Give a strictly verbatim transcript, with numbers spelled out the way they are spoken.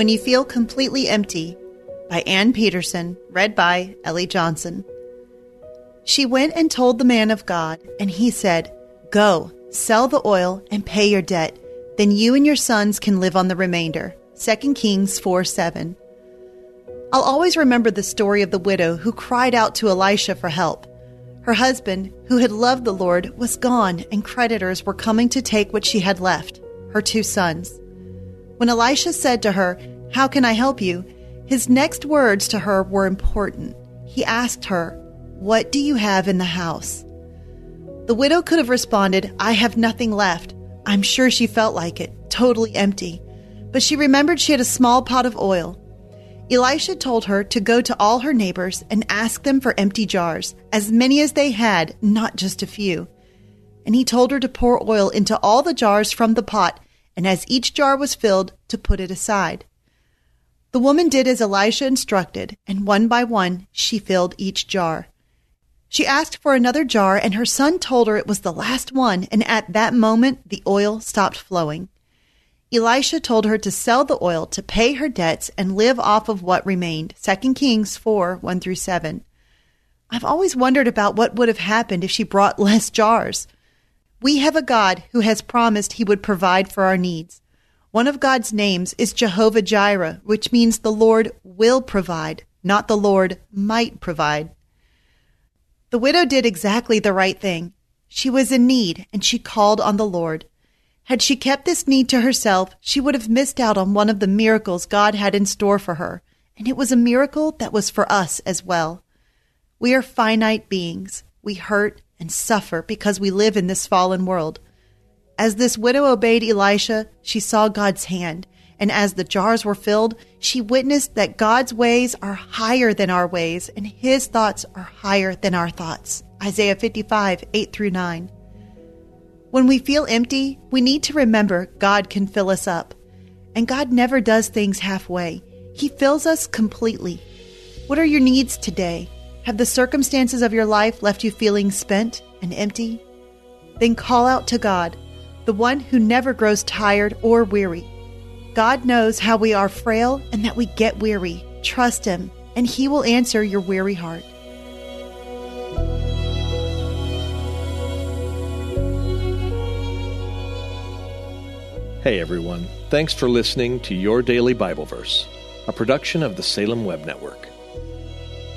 When You Feel Completely Empty by Anne Peterson, read by Ellie Johnson. She went and told the man of God, and he said, "Go, sell the oil and pay your debt. Then you and your sons can live on the remainder." Second Kings four seven. I'll always remember the story of the widow who cried out to Elisha for help. Her husband, who had loved the Lord, was gone, and creditors were coming to take what she had left, her two sons. When Elisha said to her, "How can I help you?" his next words to her were important. He asked her, "What do you have in the house?" The widow could have responded, "I have nothing left." I'm sure she felt like it, totally empty. But she remembered she had a small pot of oil. Elisha told her to go to all her neighbors and ask them for empty jars, as many as they had, not just a few. And he told her to pour oil into all the jars from the pot, and as each jar was filled, to put it aside. The woman did as Elisha instructed, and one by one she filled each jar. She asked for another jar, and her son told her it was the last one, and at that moment the oil stopped flowing. Elisha told her to sell the oil to pay her debts and live off of what remained, Second Kings four one through seven. I've always wondered about what would have happened if she brought less jars. We have a God who has promised He would provide for our needs. One of God's names is Jehovah Jireh, which means the Lord will provide, not the Lord might provide. The widow did exactly the right thing. She was in need, and she called on the Lord. Had she kept this need to herself, she would have missed out on one of the miracles God had in store for her, and it was a miracle that was for us as well. We are finite beings. We hurt and suffer because we live in this fallen world. As this widow obeyed Elisha, she saw God's hand, and as the jars were filled, she witnessed that God's ways are higher than our ways, and His thoughts are higher than our thoughts. Isaiah fifty-five eight through nine. When we feel empty, we need to remember God can fill us up. And God never does things halfway. He fills us completely. What are your needs today? Have the circumstances of your life left you feeling spent and empty? Then call out to God, the one who never grows tired or weary. God knows how we are frail and that we get weary. Trust Him, and He will answer your weary heart. Hey everyone, thanks for listening to Your Daily Bible Verse, a production of the Salem Web Network.